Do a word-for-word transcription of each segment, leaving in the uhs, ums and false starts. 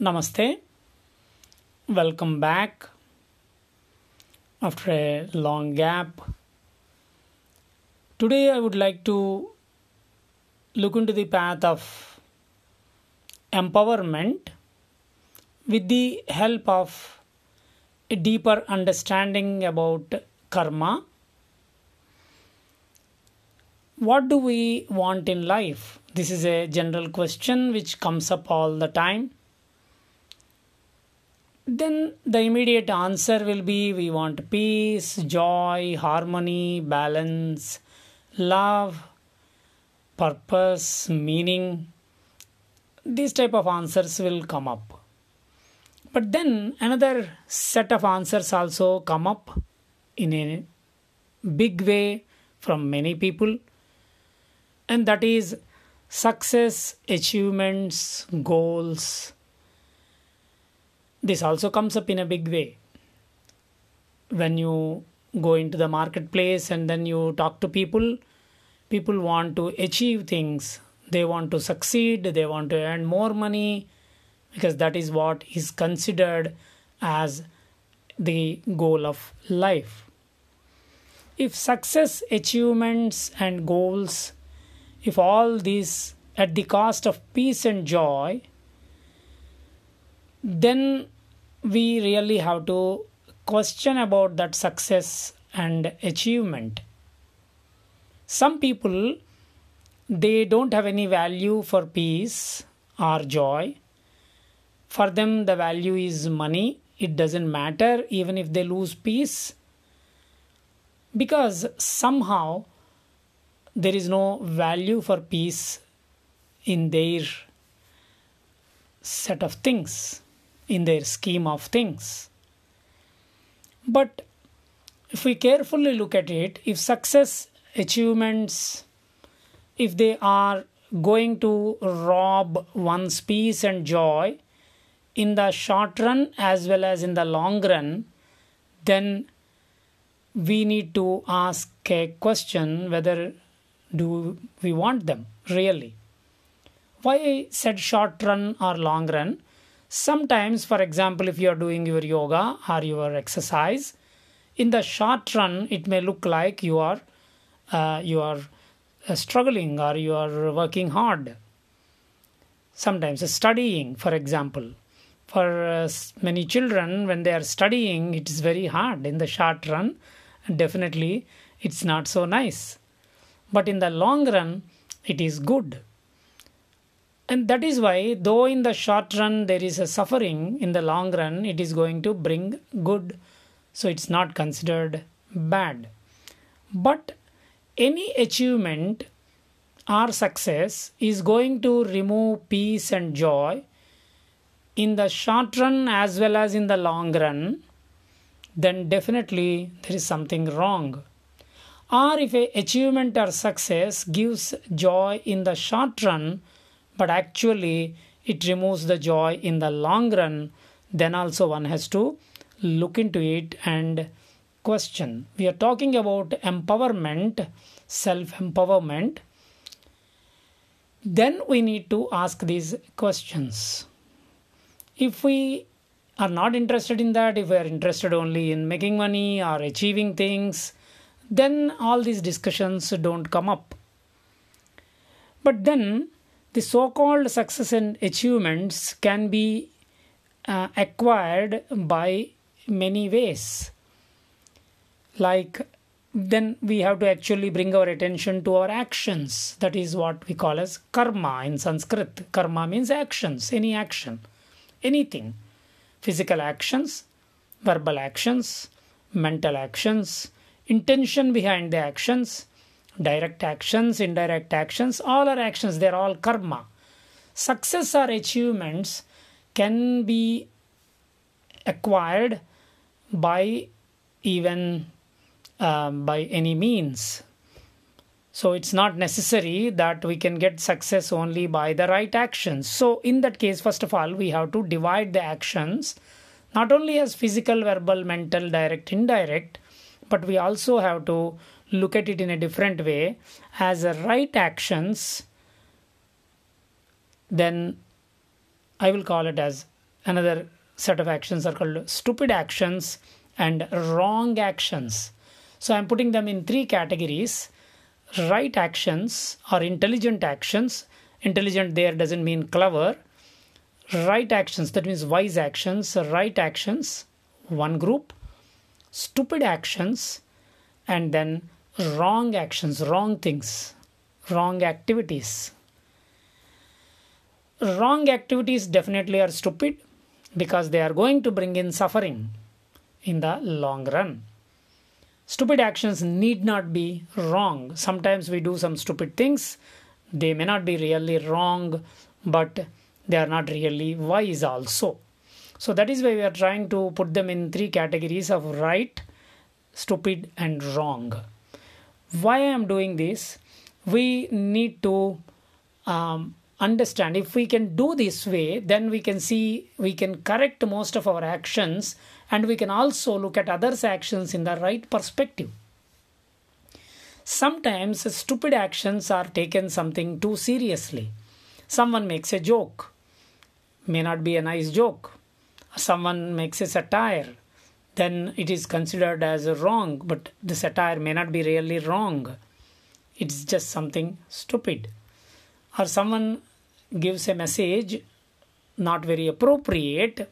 Namaste. Welcome back after a long gap. Today I would like to look into the path of empowerment with the help of a deeper understanding about karma. What do we want in life? This is a general question which comes up all the time. Then the immediate answer will be we want peace, joy, harmony, balance, love, purpose, meaning. These type of answers will come up. But then another set of answers also come up in a big way from many people. And that is success, achievements, goals. This also comes up in a big way. When you go into the marketplace and then you talk to people, people want to achieve things. They want to succeed, they want to earn more money, because that is what is considered as the goal of life. If success, achievements and goals, if all these at the cost of peace and joy, then we really have to question about that success and achievement. Some people, they don't have any value for peace or joy. For them, the value is money. It doesn't matter even if they lose peace, because somehow there is no value for peace in their set of things, in their scheme of things. But if we carefully look at it, if success, achievements, if they are going to rob one's peace and joy in the short run as well as in the long run, then we need to ask a question whether do we want them really. Why I said short run or long run? Sometimes, for example, if you are doing your yoga or your exercise, in the short run, it may look like you are uh, you are uh, struggling or you are working hard. Sometimes uh, studying, for example. For uh, many children, when they are studying, it is very hard. In the short run, definitely it's not so nice. But in the long run, it is good. And that is why, though in the short run there is a suffering, in the long run it is going to bring good. So it's not considered bad. But any achievement or success is going to remove peace and joy in the short run as well as in the long run, then definitely there is something wrong. Or if an achievement or success gives joy in the short run, but actually it removes the joy in the long run, then also one has to look into it and question. We are talking about empowerment, self-empowerment. Then we need to ask these questions. If we are not interested in that, if we are interested only in making money or achieving things, then all these discussions don't come up. But then the so-called success and achievements can be uh, acquired by many ways. Like, then we have to actually bring our attention to our actions. That is what we call as karma in Sanskrit. Karma means actions, any action, anything. Physical actions, verbal actions, mental actions, intention behind the actions. Direct actions, indirect actions, all our actions, they're all karma. Success or achievements can be acquired by even um, by any means. So it's not necessary that we can get success only by the right actions. So in that case, first of all, we have to divide the actions not only as physical, verbal, mental, direct, indirect, but we also have to look at it in a different way as a right actions. Then I will call it as another set of actions are called stupid actions and wrong actions. So I'm putting them in three categories. Right actions or intelligent actions. Intelligent there doesn't mean clever. Right actions, that means wise actions. Right actions, one group. Stupid actions, and then wrong actions, wrong things, wrong activities. Wrong activities definitely are stupid because they are going to bring in suffering in the long run. Stupid actions need not be wrong. Sometimes we do some stupid things. They may not be really wrong, but they are not really wise also. So that is why we are trying to put them in three categories of right, stupid, and wrong. Why I am doing this? We need to um, understand if we can do this way, then we can see, we can correct most of our actions. And we can also look at others' actions in the right perspective. Sometimes stupid actions are taken something too seriously. Someone makes a joke. May not be a nice joke. Someone makes a satire. Then it is considered as wrong, but the satire may not be really wrong. It's just something stupid. Or someone gives a message not very appropriate,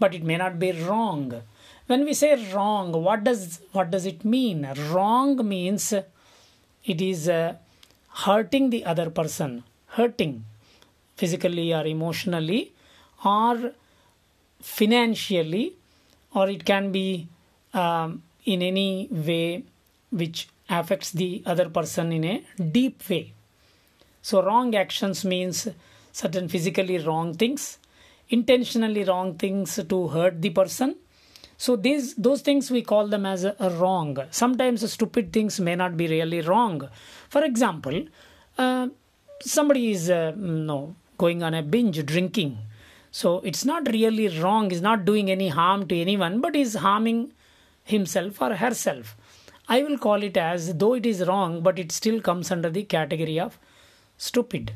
but it may not be wrong. When we say wrong, what does what does it mean? Wrong means it is uh, hurting the other person, hurting physically or emotionally or financially, or it can be um, in any way which affects the other person in a deep way. So wrong actions means certain physically wrong things, intentionally wrong things to hurt the person. So these those things we call them as a, a wrong. Sometimes stupid things may not be really wrong. For example, uh, somebody is uh, no, going on a binge drinking. So it's not really wrong. He's not doing any harm to anyone, but is harming himself or herself. I will call it as, though it is wrong, but it still comes under the category of stupid.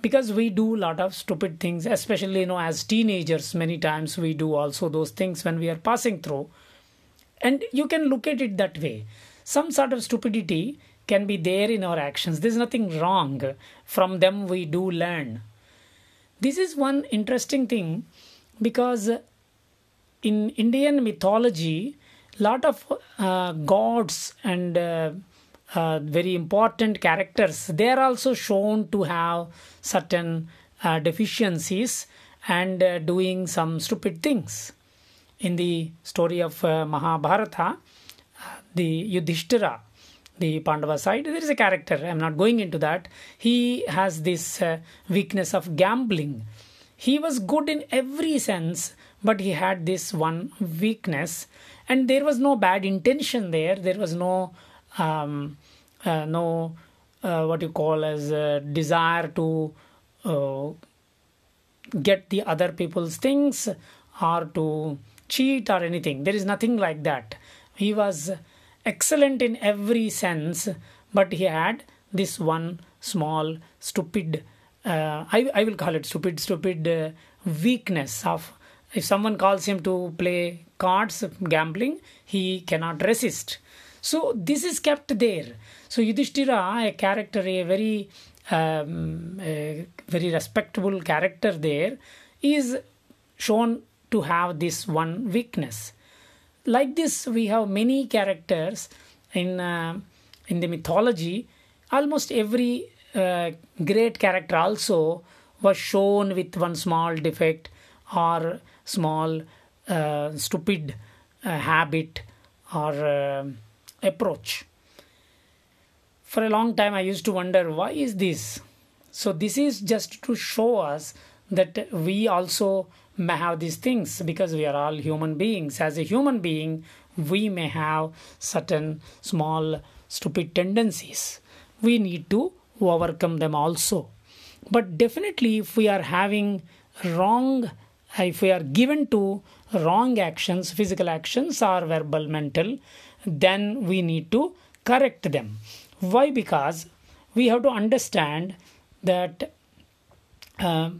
Because we do a lot of stupid things, especially, you know, as teenagers, many times we do also those things when we are passing through. And you can look at it that way. Some sort of stupidity can be there in our actions. There's nothing wrong. From them we do learn. This is one interesting thing, because in Indian mythology, a lot of uh, gods and uh, Uh, very important characters, they are also shown to have certain uh, deficiencies and uh, doing some stupid things. In the story of uh, Mahabharata, the Yudhishthira, the Pandava side, there is a character, I am not going into that. He has this uh, weakness of gambling. He was good in every sense, but he had this one weakness, and there was no bad intention there. There was no Um, uh, no, uh, what you call as a desire to uh, get the other people's things or to cheat or anything. There is nothing like that. He was excellent in every sense, but he had this one small stupid, uh, I, I will call it stupid, stupid uh, weakness of, if someone calls him to play cards, gambling, he cannot resist. So this is kept there. So Yudhishthira, a character, a very, um, a very respectable character there, is shown to have this one weakness. Like this, we have many characters in uh, in the mythology. Almost every uh, great character also was shown with one small defect or small uh, stupid uh, habit or Uh, approach. For a long time I used to wonder, why is this? So this is just to show us that we also may have these things, because we are all human beings. As a human being, we may have certain small stupid tendencies. we need to overcome them also. But definitely if we are having wrong, if we are given to wrong actions, physical actions or verbal, mental, then we need to correct them. Why? Because we have to understand that uh,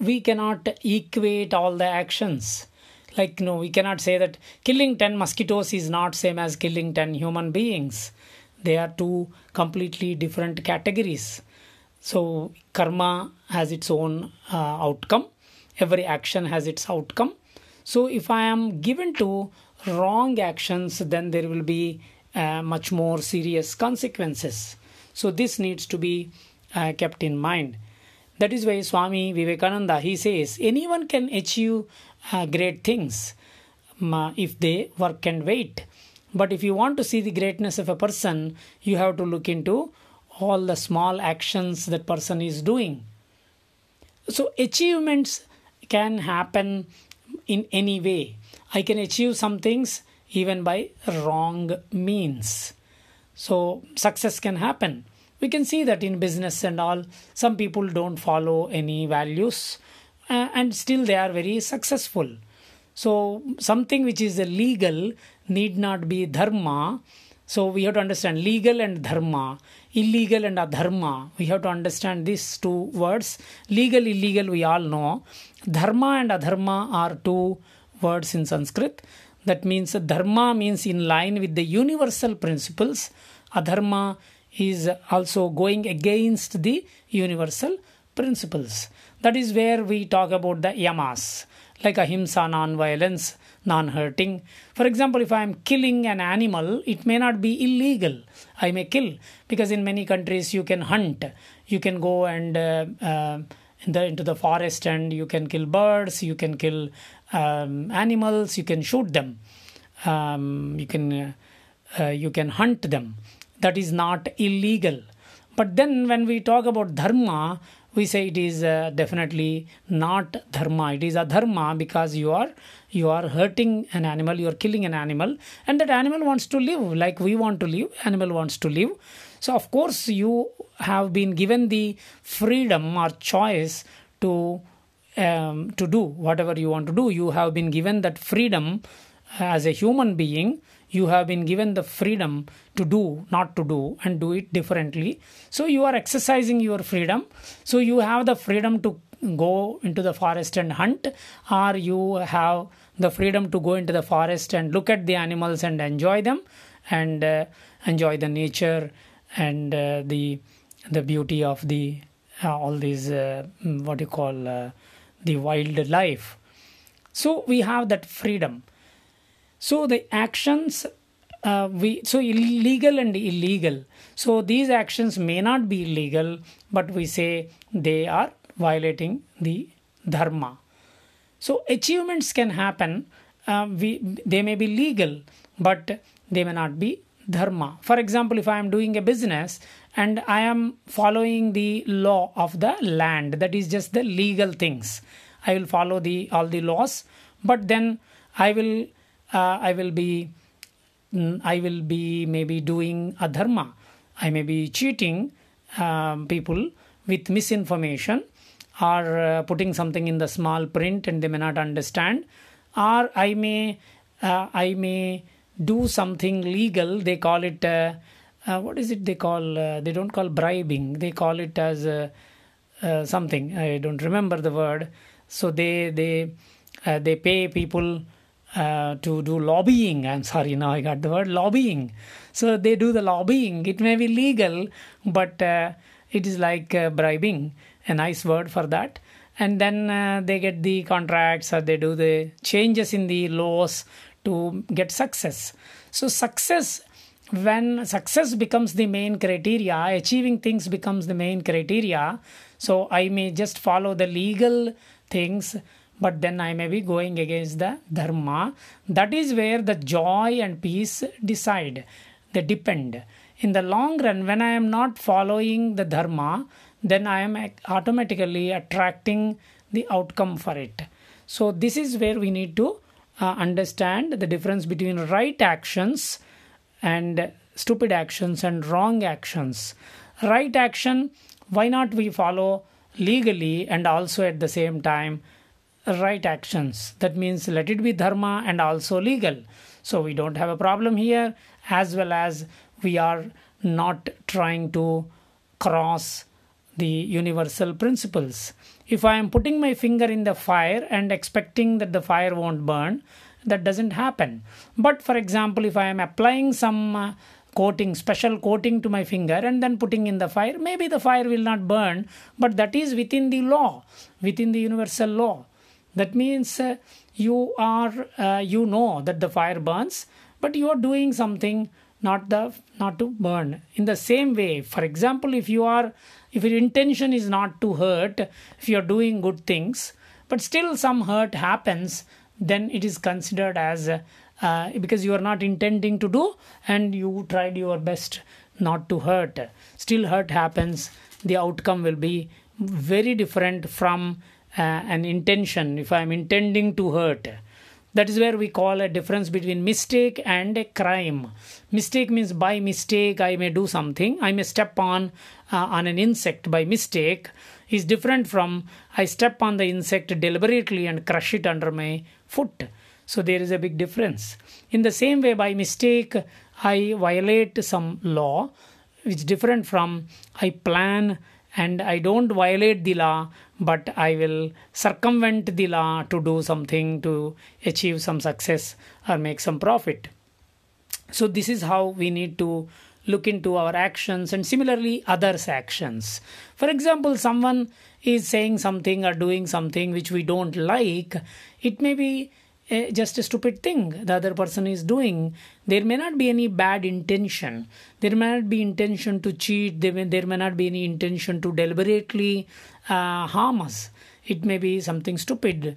we cannot equate all the actions. Like, no, we cannot say that killing ten mosquitoes is not same as killing ten human beings. They are two completely different categories. So karma has its own uh, outcome. Every action has its outcome. So if I am given to wrong actions, then there will be uh, much more serious consequences. So this needs to be uh, kept in mind. That is why Swami Vivekananda, he says, anyone can achieve uh, great things um, if they work and wait. But if you want to see the greatness of a person, you have to look into all the small actions that person is doing. So achievements can happen in any way. I can achieve some things even by wrong means. So success can happen. We can see that in business and all, some people don't follow any values uh, and still they are very successful. So something which is illegal need not be dharma. So we have to understand legal and dharma, illegal and adharma. We have to understand these two words. Legal, illegal, we all know. Dharma and adharma are two words in Sanskrit. That means dharma means in line with the universal principles. Adharma is also going against the universal principles. That is where we talk about the yamas, like ahimsa, non-violence, non-hurting. For example, if I am killing an animal, it may not be illegal. I may kill, because in many countries you can hunt. You can go and uh, uh, in the, into the forest and you can kill birds, you can kill um, animals, you can shoot them, um, you can uh, uh, you can hunt them. That is not illegal. But then when we talk about dharma, we say it is uh, definitely not dharma. It is adharma, because you are you are hurting an animal, you are killing an animal, and that animal wants to live like we want to live. Animal wants to live. So of course you have been given the freedom or choice to um, to do whatever you want to do. You have been given that freedom as a human being. You have been given the freedom to do, not to do, and do it differently. So you are exercising your freedom. So you have the freedom to go into the forest and hunt, or you have the freedom to go into the forest and look at the animals and enjoy them, and uh, enjoy the nature and uh, the the beauty of the uh, all these uh, what you call uh, the wildlife. So we have that freedom. So the actions, uh, we so illegal and illegal. So these actions may not be illegal, but we say they are violating the dharma. So achievements can happen. Uh, we they may be legal, but they may not be dharma. For example, if I am doing a business and I am following the law of the land, that is just the legal things. I will follow the all the laws, but then I will. Uh, I will be, I will be maybe doing adharma. I may be cheating um, people with misinformation, or uh, putting something in the small print and they may not understand, or I may, uh, I may do something legal. They call it uh, uh, what is it? They call uh, they don't call bribing. They call it as uh, uh, something. I don't remember the word. So they they uh, they pay people. Uh, to do lobbying. I'm sorry, now I got the word lobbying. So they do the lobbying. It may be legal, but uh, it is like uh, bribing, a nice word for that. And then uh, they get the contracts, or they do the changes in the laws to get success. So success, when success becomes the main criteria, achieving things becomes the main criteria. So I may just follow the legal things, but then I may be going against the dharma. That is where the joy and peace decide. They depend. In the long run, when I am not following the dharma, then I am automatically attracting the outcome for it. So this is where we need to uh, understand the difference between right actions and stupid actions and wrong actions. right action, why not we follow legally and also at the same time right actions? That means let it be dharma and also legal. So we don't have a problem here, as well as we are not trying to cross the universal principles. If I am putting my finger in the fire and expecting that the fire won't burn, that doesn't happen. But for example, if I am applying some uh, coating, special coating to my finger and then putting in the fire, maybe the fire will not burn, but that is within the law, within the universal law. That means uh, you are, uh, you know that the fire burns, but you are doing something not the not to burn. In the same way, for example, if you are, if your intention is not to hurt, if you are doing good things, but still some hurt happens, then it is considered as uh, uh, because you are not intending to do and you tried your best not to hurt. Still hurt happens. The outcome will be very different from uh, an intention. If I am intending to hurt, that is where we call a difference between mistake and a crime. Mistake means by mistake I may do something. I may step on uh, on an insect by mistake. Is different from I step on the insect deliberately and crush it under my foot. So there is a big difference. In the same way, by mistake, I violate some law, which is different from I plan and I don't violate the law, but I will circumvent the law to do something, to achieve some success or make some profit. So this is how we need to look into our actions, and similarly others' actions. For example, someone is saying something or doing something which we don't like. It may be a, just a stupid thing the other person is doing. There may not be any bad intention. There may not be intention to cheat. There may, there may not be any intention to deliberately uh, harm us. It may be something stupid.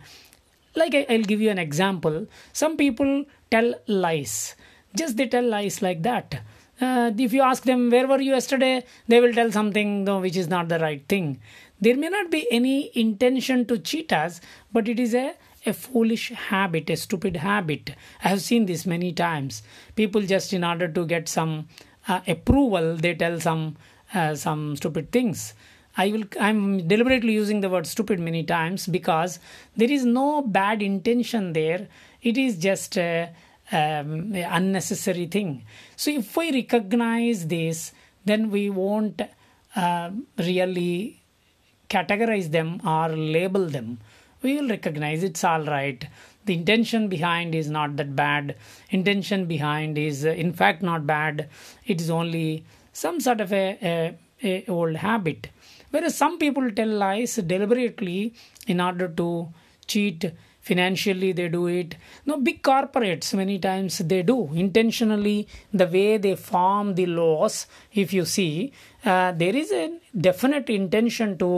Like I, I'll give you an example. Some people tell lies. Just they tell lies like that. Uh, if you ask them, where were you yesterday, they will tell something no, which is not the right thing. There may not be any intention to cheat us, but it is a, a foolish habit, a stupid habit. I have seen this many times. People just in order to get some uh, approval, they tell some uh, some stupid things. I will, I'm deliberately using the word stupid many times because there is no bad intention there. It is just a uh, Um, unnecessary thing. So if we recognize this, then we won't uh, really categorize them or label them. We will recognize it's all right. The intention behind is not that bad. Intention behind is uh, in fact not bad. It is only some sort of a, a, a old habit. Whereas some people tell lies deliberately in order to cheat. Financially, they do it. No, big corporates, many times they do. Intentionally, the way they form the laws, if you see, uh, there is a definite intention to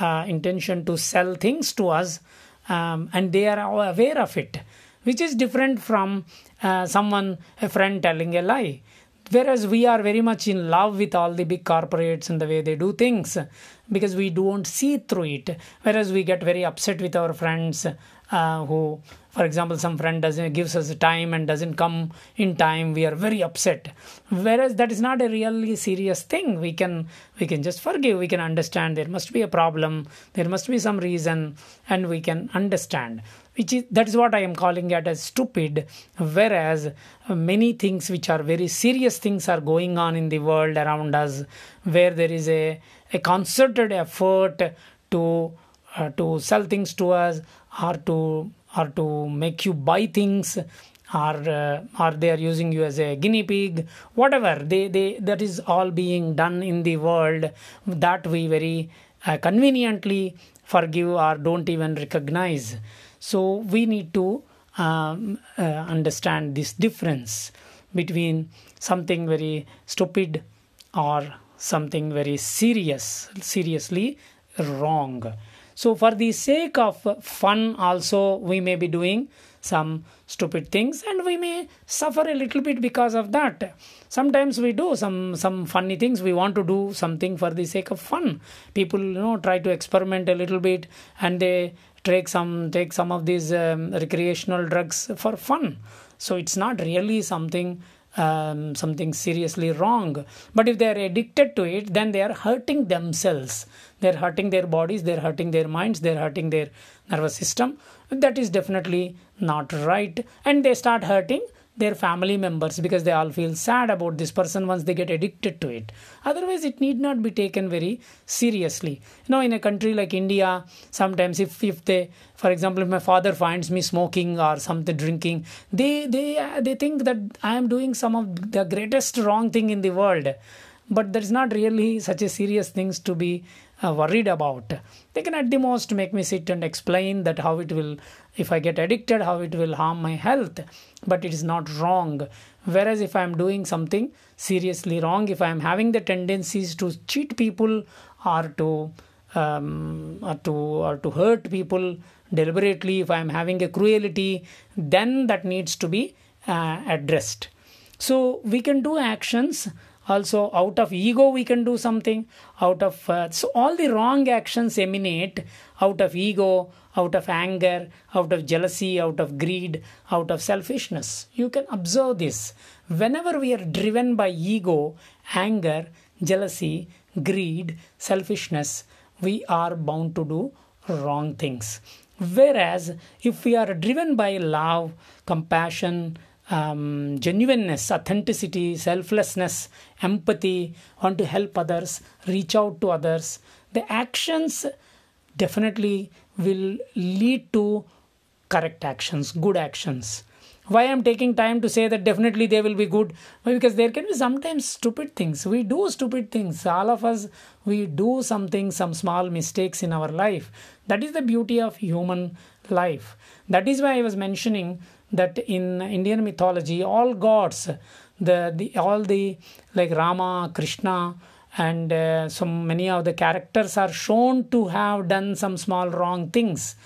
uh, intention to sell things to us, um, and they are aware of it, which is different from uh, someone, a friend telling a lie. Whereas we are very much in love with all the big corporates and the way they do things because we don't see through it. Whereas we get very upset with our friends uh, who, for example, some friend doesn't gives us time and doesn't come in time. We are very upset. Whereas that is not a really serious thing. We can we can just forgive. We can understand there must be a problem. There must be some reason and we can understand. Which is, that is what I am calling it as stupid, whereas many things which are very serious things are going on in the world around us, where there is a, a concerted effort to uh, to sell things to us, or to or to make you buy things, or uh, or they are using you as a guinea pig, whatever. They they that is all being done in the world that we very uh, conveniently forgive or don't even recognize. So we need to um, uh, understand this difference between something very stupid or something very serious, seriously wrong. So for the sake of fun also, we may be doing some stupid things and we may suffer a little bit because of that. Sometimes we do some some funny things. We want to do something for the sake of fun. People, you know, try to experiment a little bit and they take some take some of these um, recreational drugs for fun. So it's not really something um, something seriously wrong. But if they are addicted to it, then they are hurting themselves. They are hurting their bodies, they are hurting their minds, they are hurting their nervous system. That is definitely not right. And they start hurting their family members because they all feel sad about this person once they get addicted to it. Otherwise, it need not be taken very seriously. Now, in a country like India, sometimes if, if they, for example, if my father finds me smoking or something, drinking, they, they, uh, they think that I am doing some of the greatest wrong thing in the world. But there is not really such a serious things to be uh, worried about. They can at the most make me sit and explain that how it will, if I get addicted, how it will harm my health. But it is not wrong. Whereas if I am doing something seriously wrong, if I am having the tendencies to cheat people or to, um, or to, or to hurt people deliberately, if I am having a cruelty, then that needs to be uh, addressed. So we can do actions. Also, out of ego, we can do something. Out of uh, so all the wrong actions emanate out of ego, out of anger, out of jealousy, out of greed, out of selfishness. You can observe this. Whenever we are driven by ego, anger, jealousy, greed, selfishness, we are bound to do wrong things. Whereas, if we are driven by love, compassion, Um, genuineness, authenticity, selflessness, empathy, want to help others, reach out to others, the actions definitely will lead to correct actions, good actions. Why I'm taking time to say that definitely they will be good? Why? Because there can be sometimes stupid things. We do stupid things. All of us, we do something, some small mistakes in our life. That is the beauty of human life. That is why I was mentioning that in Indian mythology, all gods, the, the all the like Rama, Krishna, and uh, so many of the characters are shown to have done some small wrong things.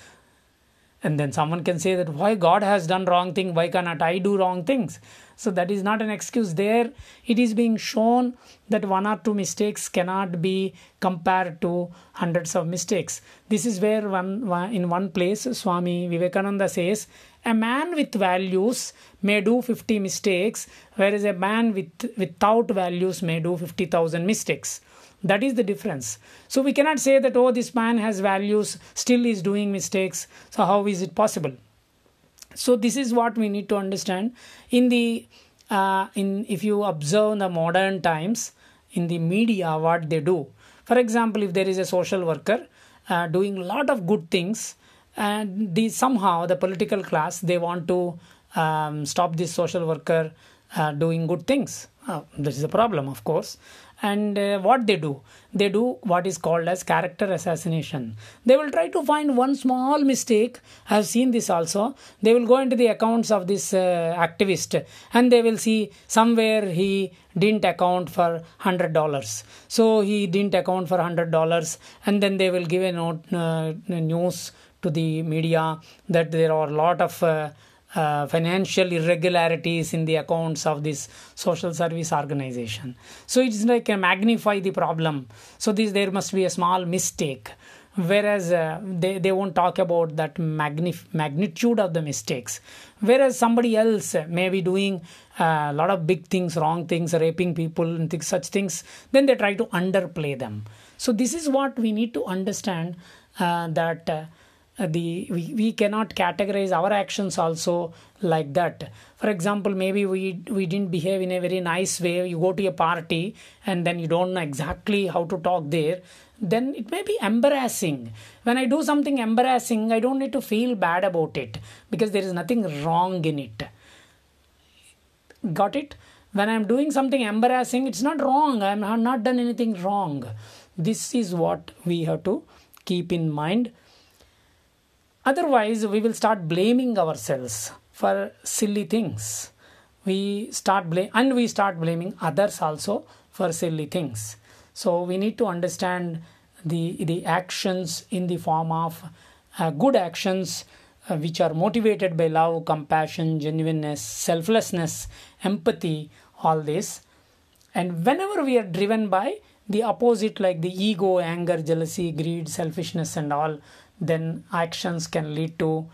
And then someone can say that why God has done wrong thing, why cannot I do wrong things? So that is not an excuse there. It is being shown that one or two mistakes cannot be compared to hundreds of mistakes. This is where one, in one place Swami Vivekananda says, a man with values may do fifty mistakes, whereas a man with without values may do fifty thousand mistakes. That is the difference. So we cannot say that, oh, this man has values, still is doing mistakes. So how is it possible? So this is what we need to understand. In the uh, in if you observe the modern times, in the media, what they do. For example, if there is a social worker uh, doing a lot of good things, and the somehow the political class, they want to um, stop this social worker uh, doing good things. Oh, this is a problem, of course. And uh, what they do, they do what is called as character assassination. They will try to find one small mistake. I have seen this also. They will go into the accounts of this uh, activist and they will see somewhere he didn't account for one hundred dollars. So he didn't account for one hundred dollars, and then they will give a note, uh, news to the media that there are a lot of Uh, Uh, financial irregularities in the accounts of this social service organization. So it's like a magnify the problem. So this, there must be a small mistake. Whereas uh, they, they won't talk about that magnif magnitude of the mistakes. Whereas somebody else may be doing a uh, lot of big things, wrong things, raping people and th such things, then they try to underplay them. So this is what we need to understand, uh, that uh, The we, we cannot categorize our actions also like that. For example, maybe we we didn't behave in a very nice way. You go to a party and then you don't know exactly how to talk there. Then it may be embarrassing. When I do something embarrassing, I don't need to feel bad about it because there is nothing wrong in it. Got it? When I'm doing something embarrassing, it's not wrong. I'm not done anything wrong. This is what we have to keep in mind. Otherwise, we will start blaming ourselves for silly things. We start blame and we start blaming others also for silly things. So we need to understand the the actions in the form of uh, good actions, uh, which are motivated by love, compassion, genuineness, selflessness, empathy, all this. And whenever we are driven by the opposite, like the ego, anger, jealousy, greed, selfishness and all, then actions can lead to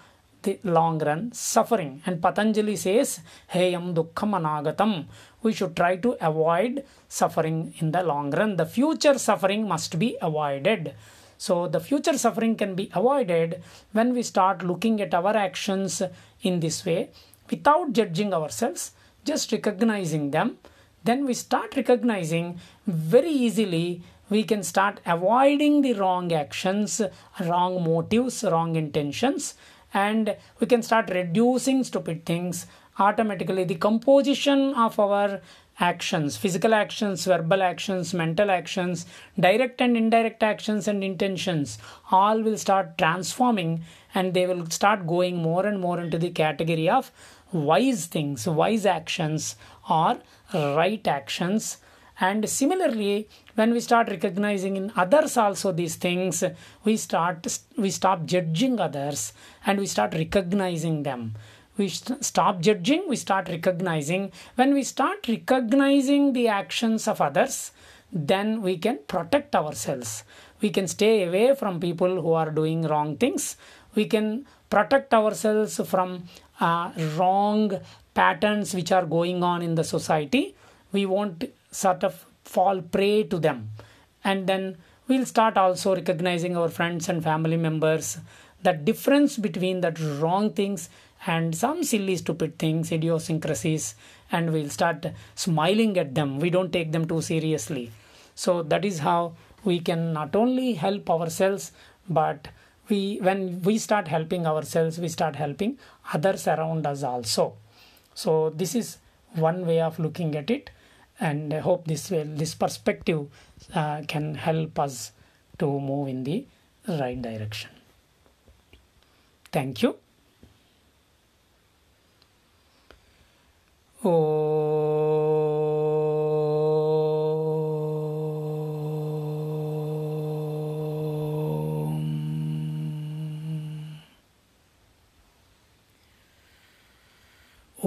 the long run suffering. And Patanjali says, Heyam Dukkham Anagatam. We should try to avoid suffering in the long run. The future suffering must be avoided. So the future suffering can be avoided when we start looking at our actions in this way, without judging ourselves, just recognizing them. Then we start recognizing very easily, we can start avoiding the wrong actions, wrong motives, wrong intentions, and we can start reducing stupid things. Automatically, the composition of our actions, physical actions, verbal actions, mental actions, direct and indirect actions and intentions, all will start transforming, and they will start going more and more into the category of wise things, wise actions or right actions. And similarly, when we start recognizing in others also these things, we start we stop judging others and we start recognizing them. We st- stop judging, we start recognizing. When we start recognizing the actions of others, then we can protect ourselves. We can stay away from people who are doing wrong things. We can protect ourselves from uh, wrong patterns which are going on in the society. We won't sort of fall prey to them. And then we'll start also recognizing our friends and family members. The difference between the wrong things and some silly, stupid things, idiosyncrasies, and we'll start smiling at them. We don't take them too seriously. So that is how we can not only help ourselves, but we, when we start helping ourselves, we start helping others around us also. So this is one way of looking at it, and I hope this will, this perspective uh, can help us to move in the right direction. Thank you. Om